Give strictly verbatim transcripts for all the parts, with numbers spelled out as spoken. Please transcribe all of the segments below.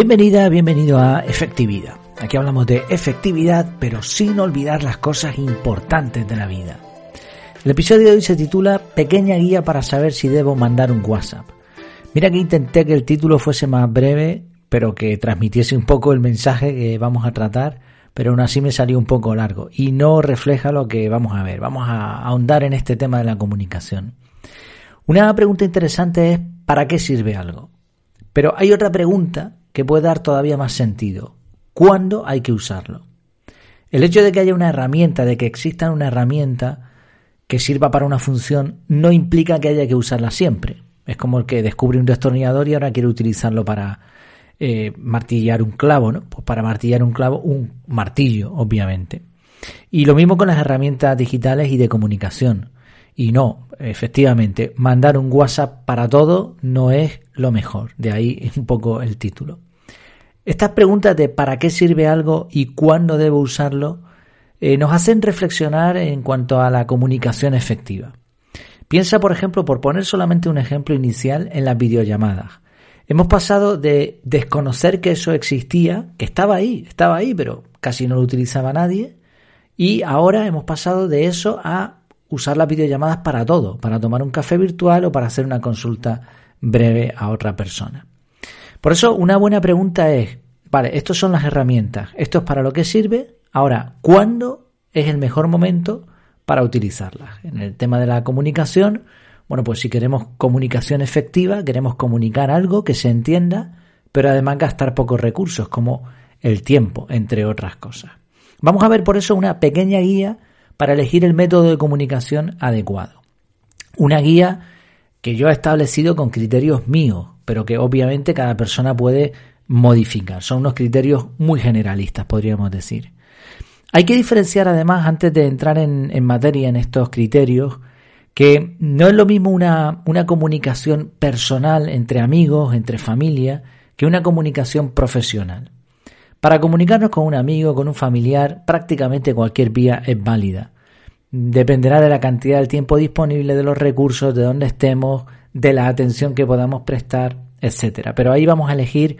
Bienvenida, bienvenido a Efectividad. Aquí hablamos de efectividad, pero sin olvidar las cosas importantes de la vida. El episodio de hoy se titula Pequeña guía para saber si debo mandar un WhatsApp. Mira que intenté que el título fuese más breve, pero que transmitiese un poco el mensaje que vamos a tratar, pero aún así me salió un poco largo y no refleja lo que vamos a ver. Vamos a ahondar en este tema de la comunicación. Una pregunta interesante es ¿para qué sirve algo? Pero hay otra pregunta que puede dar todavía más sentido. ¿Cuándo hay que usarlo? El hecho de que haya una herramienta, de que exista una herramienta que sirva para una función, no implica que haya que usarla siempre. Es como el que descubre un destornillador y ahora quiere utilizarlo para eh, martillar un clavo, ¿no? Pues para martillar un clavo, un martillo, obviamente. Y lo mismo con las herramientas digitales y de comunicación. Y no, efectivamente, mandar un WhatsApp para todo no es lo mejor. De ahí un poco el título. Estas preguntas de ¿para qué sirve algo y cuándo debo usarlo? Eh, nos hacen reflexionar en cuanto a la comunicación efectiva. Piensa, por ejemplo, por poner solamente un ejemplo inicial, en las videollamadas. Hemos pasado de desconocer que eso existía, que estaba ahí, estaba ahí, pero casi no lo utilizaba nadie. Y ahora hemos pasado de eso a usar las videollamadas para todo, para tomar un café virtual o para hacer una consulta breve a otra persona. Por eso una buena pregunta es, vale, estas son las herramientas, esto es para lo que sirve, ahora, ¿cuándo es el mejor momento para utilizarlas? En el tema de la comunicación, bueno, pues si queremos comunicación efectiva, queremos comunicar algo que se entienda, pero además gastar pocos recursos, como el tiempo, entre otras cosas. Vamos a ver por eso una pequeña guía para elegir el método de comunicación adecuado. Una guía que yo he establecido con criterios míos, pero que obviamente cada persona puede modificar. Son unos criterios muy generalistas, podríamos decir. Hay que diferenciar además, antes de entrar en, en materia en estos criterios, que no es lo mismo una, una comunicación personal entre amigos, entre familia, que una comunicación profesional. Para comunicarnos con un amigo, con un familiar, prácticamente cualquier vía es válida. Dependerá de la cantidad del tiempo disponible, de los recursos, de dónde estemos, de la atención que podamos prestar, etcétera. Pero ahí vamos a elegir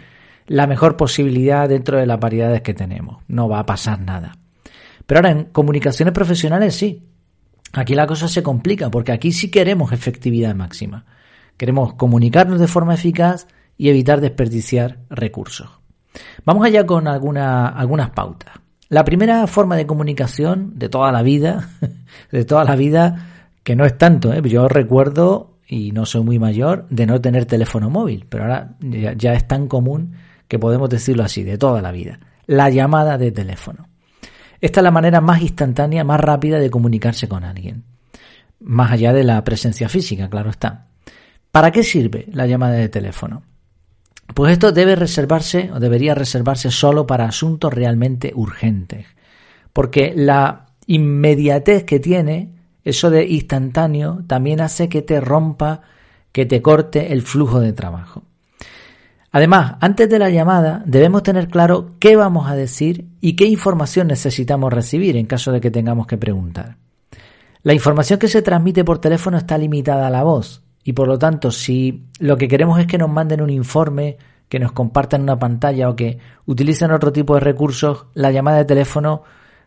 la mejor posibilidad dentro de las variedades que tenemos. No va a pasar nada. Pero ahora, en comunicaciones profesionales sí. Aquí la cosa se complica porque aquí sí queremos efectividad máxima. Queremos comunicarnos de forma eficaz y evitar desperdiciar recursos. Vamos allá con alguna, algunas pautas. La primera forma de comunicación de toda la vida, de toda la vida, que no es tanto, ¿eh? Yo recuerdo, y no soy muy mayor, de no tener teléfono móvil, pero ahora ya, ya es tan común que podemos decirlo así, de toda la vida. La llamada de teléfono. Esta es la manera más instantánea, más rápida de comunicarse con alguien. Más allá de la presencia física, claro está. ¿Para qué sirve la llamada de teléfono? Pues esto debe reservarse o debería reservarse solo para asuntos realmente urgentes, porque la inmediatez que tiene, eso de instantáneo, también hace que te rompa, que te corte el flujo de trabajo. Además, antes de la llamada debemos tener claro qué vamos a decir y qué información necesitamos recibir en caso de que tengamos que preguntar. La información que se transmite por teléfono está limitada a la voz. Y por lo tanto, si lo que queremos es que nos manden un informe, que nos compartan una pantalla o que utilicen otro tipo de recursos, la llamada de teléfono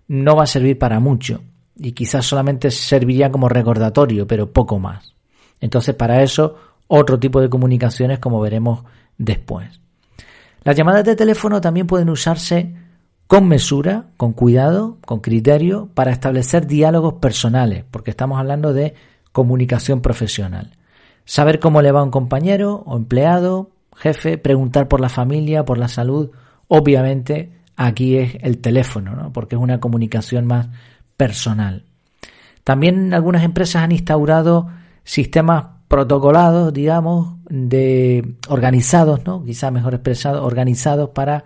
no va a servir para mucho y quizás solamente serviría como recordatorio, pero poco más. Entonces, para eso, otro tipo de comunicaciones, como veremos después. Las llamadas de teléfono también pueden usarse con mesura, con cuidado, con criterio, para establecer diálogos personales, porque estamos hablando de comunicación profesional. Saber cómo le va a un compañero o empleado, jefe, preguntar por la familia, por la salud. Obviamente aquí es el teléfono, ¿no? Porque es una comunicación más personal. También algunas empresas han instaurado sistemas protocolados, digamos, de organizados, ¿no? Quizás mejor expresado, organizados para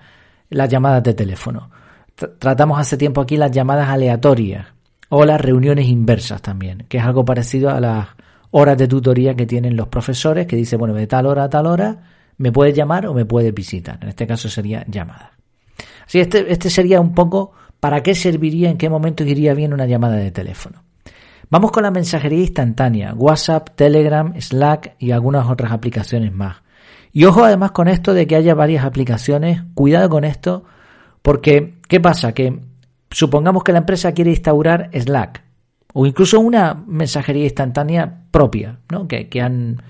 las llamadas de teléfono. Tr- tratamos hace tiempo aquí las llamadas aleatorias o las reuniones inversas también, que es algo parecido a las horas de tutoría que tienen los profesores, que dice, bueno, de tal hora a tal hora me puedes llamar o me puedes visitar. En este caso sería llamada. Así este, este sería un poco para qué serviría, en qué momento iría bien una llamada de teléfono. Vamos con la mensajería instantánea, WhatsApp, Telegram, Slack y algunas otras aplicaciones más. Y ojo además con esto de que haya varias aplicaciones, cuidado con esto, porque ¿qué pasa? Que supongamos que la empresa quiere instaurar Slack o incluso una mensajería instantánea propia, ¿no? que, que han,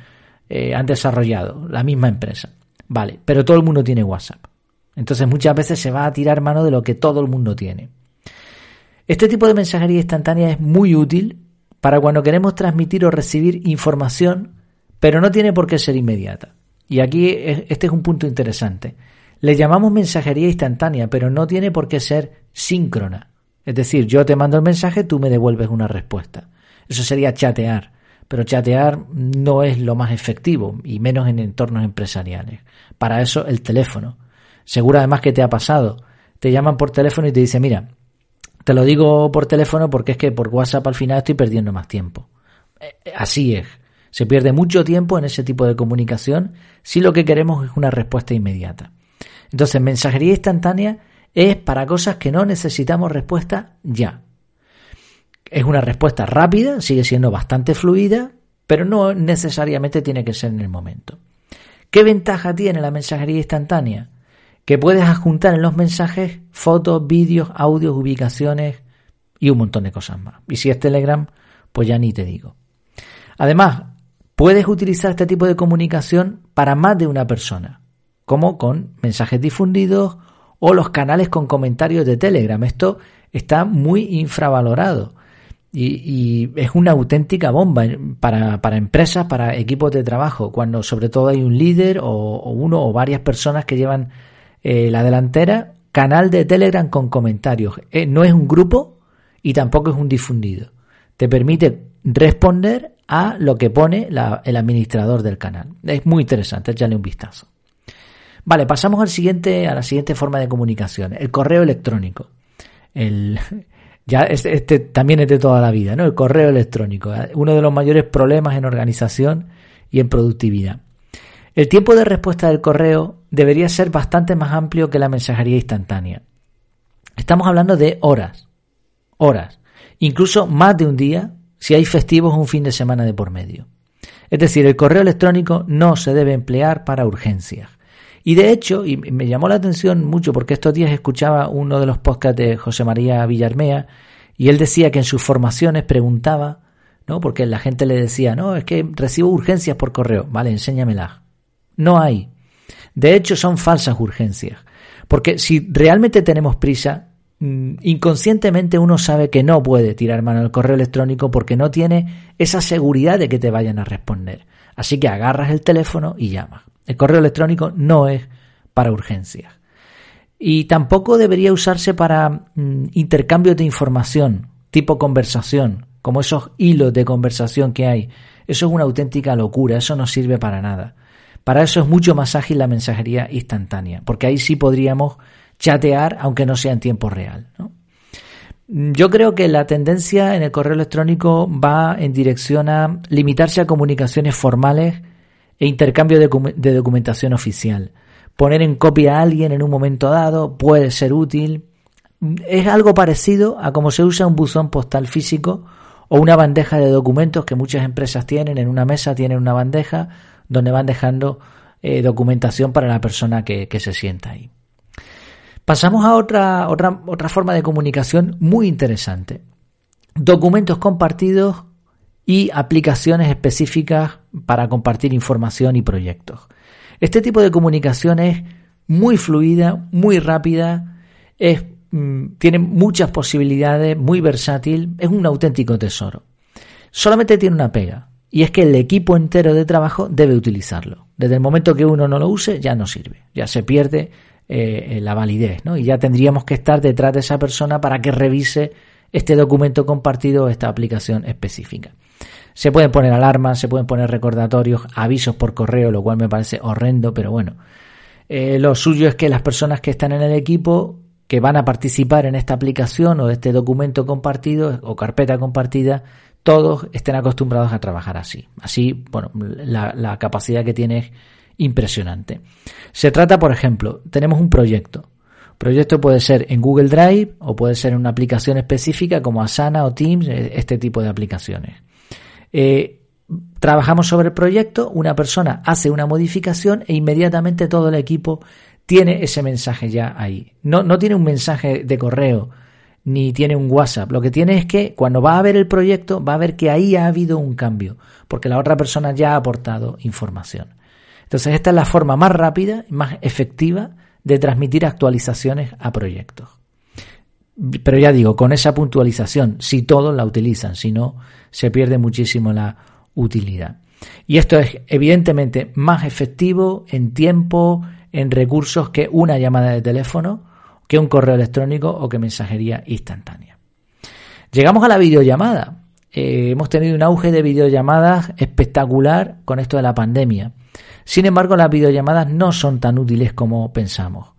eh, han desarrollado la misma empresa. Vale, pero todo el mundo tiene WhatsApp. Entonces muchas veces se va a tirar mano de lo que todo el mundo tiene. Este tipo de mensajería instantánea es muy útil para cuando queremos transmitir o recibir información, pero no tiene por qué ser inmediata. Y aquí este es un punto interesante. Le llamamos mensajería instantánea, pero no tiene por qué ser síncrona. Es decir, yo te mando el mensaje, tú me devuelves una respuesta. Eso sería chatear. Pero chatear no es lo más efectivo, y menos en entornos empresariales. Para eso el teléfono. Seguro además que te ha pasado. Te llaman por teléfono y te dicen, mira, te lo digo por teléfono porque es que por WhatsApp al final estoy perdiendo más tiempo. Así es. Se pierde mucho tiempo en ese tipo de comunicación si lo que queremos es una respuesta inmediata. Entonces, mensajería instantánea es para cosas que no necesitamos respuesta ya. Es una respuesta rápida, sigue siendo bastante fluida, pero no necesariamente tiene que ser en el momento. ¿Qué ventaja tiene la mensajería instantánea? Que puedes adjuntar en los mensajes fotos, vídeos, audios, ubicaciones y un montón de cosas más. Y si es Telegram, pues ya ni te digo. Además, puedes utilizar este tipo de comunicación para más de una persona, como con mensajes difundidos o los canales con comentarios de Telegram. Esto está muy infravalorado. Y, y es una auténtica bomba para, para empresas, para equipos de trabajo, cuando sobre todo hay un líder o, o uno o varias personas que llevan eh, la delantera. Canal de Telegram con comentarios. Eh, no es un grupo y tampoco es un difundido. Te permite responder a lo que pone la, el administrador del canal. Es muy interesante, échale un vistazo. Vale, pasamos al siguiente, a la siguiente forma de comunicación, el correo electrónico. El... Ya este, este también es de toda la vida, ¿no? El correo electrónico, uno de los mayores problemas en organización y en productividad. El tiempo de respuesta del correo debería ser bastante más amplio que la mensajería instantánea. Estamos hablando de horas, horas, incluso más de un día si hay festivos o un fin de semana de por medio. Es decir, el correo electrónico no se debe emplear para urgencias. Y de hecho, y me llamó la atención mucho porque estos días escuchaba uno de los podcasts de José María Villarmea y él decía que en sus formaciones preguntaba, ¿no? Porque la gente le decía, no, es que recibo urgencias por correo. Vale, enséñamelas. No hay. De hecho, son falsas urgencias. Porque si realmente tenemos prisa, inconscientemente uno sabe que no puede tirar mano al correo electrónico porque no tiene esa seguridad de que te vayan a responder. Así que agarras el teléfono y llamas. El correo electrónico no es para urgencias. Y tampoco debería usarse para mm, intercambios de información, tipo conversación, como esos hilos de conversación que hay. Eso es una auténtica locura, eso no sirve para nada. Para eso es mucho más ágil la mensajería instantánea, porque ahí sí podríamos chatear, aunque no sea en tiempo real, ¿no? Yo creo que la tendencia en el correo electrónico va en dirección a limitarse a comunicaciones formales e intercambio de, de documentación oficial. Poner en copia a alguien en un momento dado puede ser útil. Es algo parecido a como se usa un buzón postal físico o una bandeja de documentos que muchas empresas tienen. En una mesa tienen una bandeja donde van dejando eh, documentación para la persona que, que se sienta ahí. Pasamos a otra, otra, otra forma de comunicación muy interesante. Documentos compartidos y aplicaciones específicas para compartir información y proyectos. Este tipo de comunicación es muy fluida, muy rápida, es, mmm, tiene muchas posibilidades, muy versátil, es un auténtico tesoro. Solamente tiene una pega, y es que el equipo entero de trabajo debe utilizarlo. Desde el momento que uno no lo use, ya no sirve, ya se pierde eh, la validez, ¿no? Y ya tendríamos que estar detrás de esa persona para que revise este documento compartido, esta aplicación específica. Se pueden poner alarmas, se pueden poner recordatorios, avisos por correo, lo cual me parece horrendo, pero bueno. Eh, lo suyo es que las personas que están en el equipo, que van a participar en esta aplicación o este documento compartido o carpeta compartida, todos estén acostumbrados a trabajar así. Así, bueno, la, la capacidad que tiene es impresionante. Se trata, por ejemplo, tenemos un proyecto. Proyecto puede ser en Google Drive o puede ser en una aplicación específica como Asana o Teams, este tipo de aplicaciones. Eh, trabajamos sobre el proyecto, una persona hace una modificación e inmediatamente todo el equipo tiene ese mensaje ya ahí. No, no tiene un mensaje de correo ni tiene un WhatsApp. Lo que tiene es que cuando va a ver el proyecto va a ver que ahí ha habido un cambio porque la otra persona ya ha aportado información. Entonces esta es la forma más rápida y más efectiva de transmitir actualizaciones a proyectos. Pero ya digo, con esa puntualización, si todos la utilizan, si no, se pierde muchísimo la utilidad. Y esto es evidentemente más efectivo en tiempo, en recursos que una llamada de teléfono, que un correo electrónico o que mensajería instantánea. Llegamos a la videollamada. Eh, hemos tenido un auge de videollamadas espectacular con esto de la pandemia. Sin embargo, las videollamadas no son tan útiles como pensamos.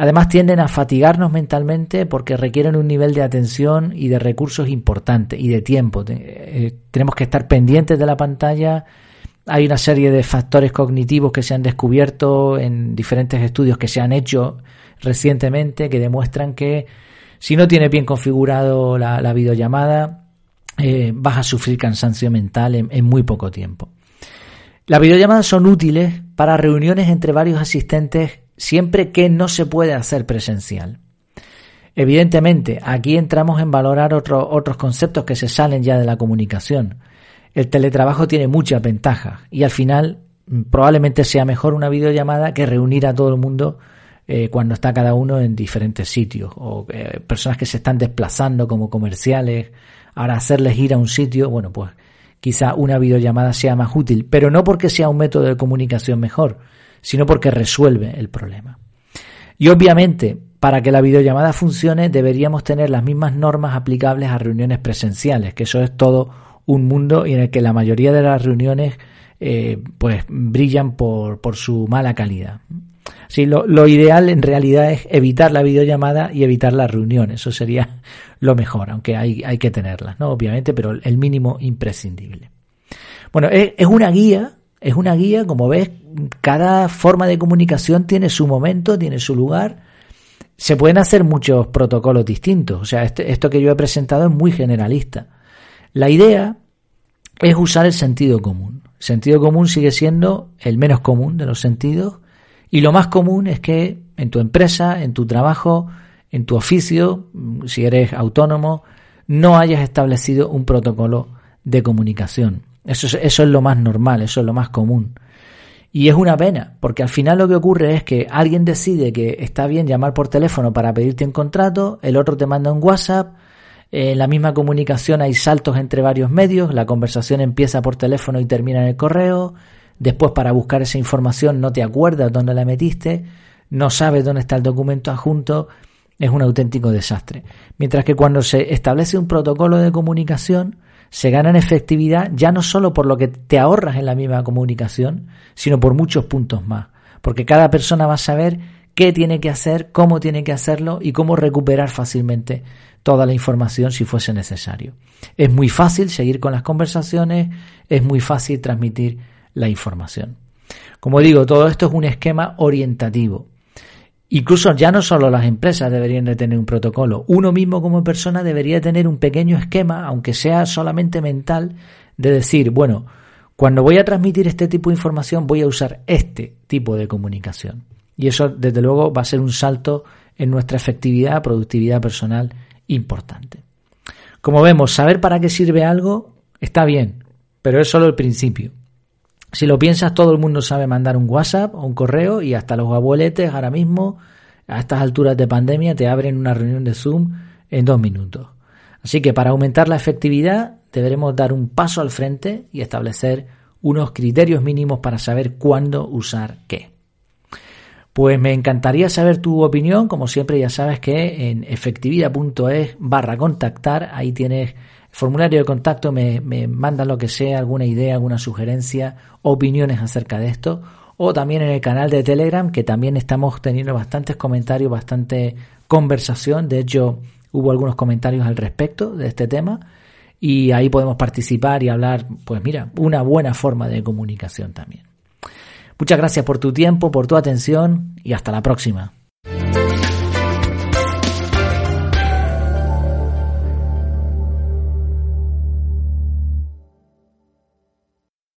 Además, tienden a fatigarnos mentalmente porque requieren un nivel de atención y de recursos importantes y de tiempo. Eh, tenemos que estar pendientes de la pantalla. Hay una serie de factores cognitivos que se han descubierto en diferentes estudios que se han hecho recientemente que demuestran que si no tienes bien configurado la, la videollamada, eh, vas a sufrir cansancio mental en, en muy poco tiempo. Las videollamadas son útiles para reuniones entre varios asistentes siempre que no se puede hacer presencial. Evidentemente, aquí entramos en valorar otro, otros conceptos que se salen ya de la comunicación. El teletrabajo tiene muchas ventajas y al final probablemente sea mejor una videollamada que reunir a todo el mundo eh, cuando está cada uno en diferentes sitios o eh, personas que se están desplazando como comerciales, ahora hacerles ir a un sitio, bueno, pues quizá una videollamada sea más útil, pero no porque sea un método de comunicación mejor, sino porque resuelve el problema. Y obviamente, para que la videollamada funcione, deberíamos tener las mismas normas aplicables a reuniones presenciales, que eso es todo un mundo en el que la mayoría de las reuniones eh, pues brillan por, por su mala calidad. Sí, lo, lo ideal en realidad es evitar la videollamada y evitar la reunión, eso sería lo mejor, aunque hay, hay que tenerlas, ¿no? Obviamente, pero el mínimo imprescindible. Bueno, es, es una guía, es una guía, como ves, cada forma de comunicación tiene su momento, tiene su lugar. Se pueden hacer muchos protocolos distintos, o sea, este, esto que yo he presentado es muy generalista. La idea es usar el sentido común. El sentido común sigue siendo el menos común de los sentidos y lo más común es que en tu empresa, en tu trabajo, en tu oficio, si eres autónomo, no hayas establecido un protocolo de comunicación. Eso es, eso es lo más normal, eso es lo más común. Y es una pena, porque al final lo que ocurre es que alguien decide que está bien llamar por teléfono para pedirte un contrato, el otro te manda un WhatsApp, en la misma comunicación hay saltos entre varios medios, la conversación empieza por teléfono y termina en el correo, después para buscar esa información no te acuerdas dónde la metiste, no sabes dónde está el documento adjunto, es un auténtico desastre. Mientras que cuando se establece un protocolo de comunicación, se gana en efectividad ya no solo por lo que te ahorras en la misma comunicación, sino por muchos puntos más. Porque cada persona va a saber qué tiene que hacer, cómo tiene que hacerlo y cómo recuperar fácilmente toda la información si fuese necesario. Es muy fácil seguir con las conversaciones, es muy fácil transmitir la información. Como digo, todo esto es un esquema orientativo. Incluso ya no solo las empresas deberían de tener un protocolo, uno mismo como persona debería tener un pequeño esquema, aunque sea solamente mental, de decir, bueno, cuando voy a transmitir este tipo de información voy a usar este tipo de comunicación. Y eso desde luego va a ser un salto en nuestra efectividad, productividad personal importante. Como vemos, saber para qué sirve algo está bien, pero es solo el principio. Si lo piensas, todo el mundo sabe mandar un WhatsApp o un correo y hasta los abueletes ahora mismo, a estas alturas de pandemia, te abren una reunión de Zoom en dos minutos. Así que para aumentar la efectividad deberemos dar un paso al frente y establecer unos criterios mínimos para saber cuándo usar qué. Pues me encantaría saber tu opinión, como siempre ya sabes que en efectividad.es barra contactar, ahí tienes formulario de contacto, me, me mandan lo que sea, alguna idea, alguna sugerencia, opiniones acerca de esto, o también en el canal de Telegram, que también estamos teniendo bastantes comentarios, bastante conversación, de hecho hubo algunos comentarios al respecto de este tema, y ahí podemos participar y hablar, pues mira, una buena forma de comunicación también. Muchas gracias por tu tiempo, por tu atención, y hasta la próxima.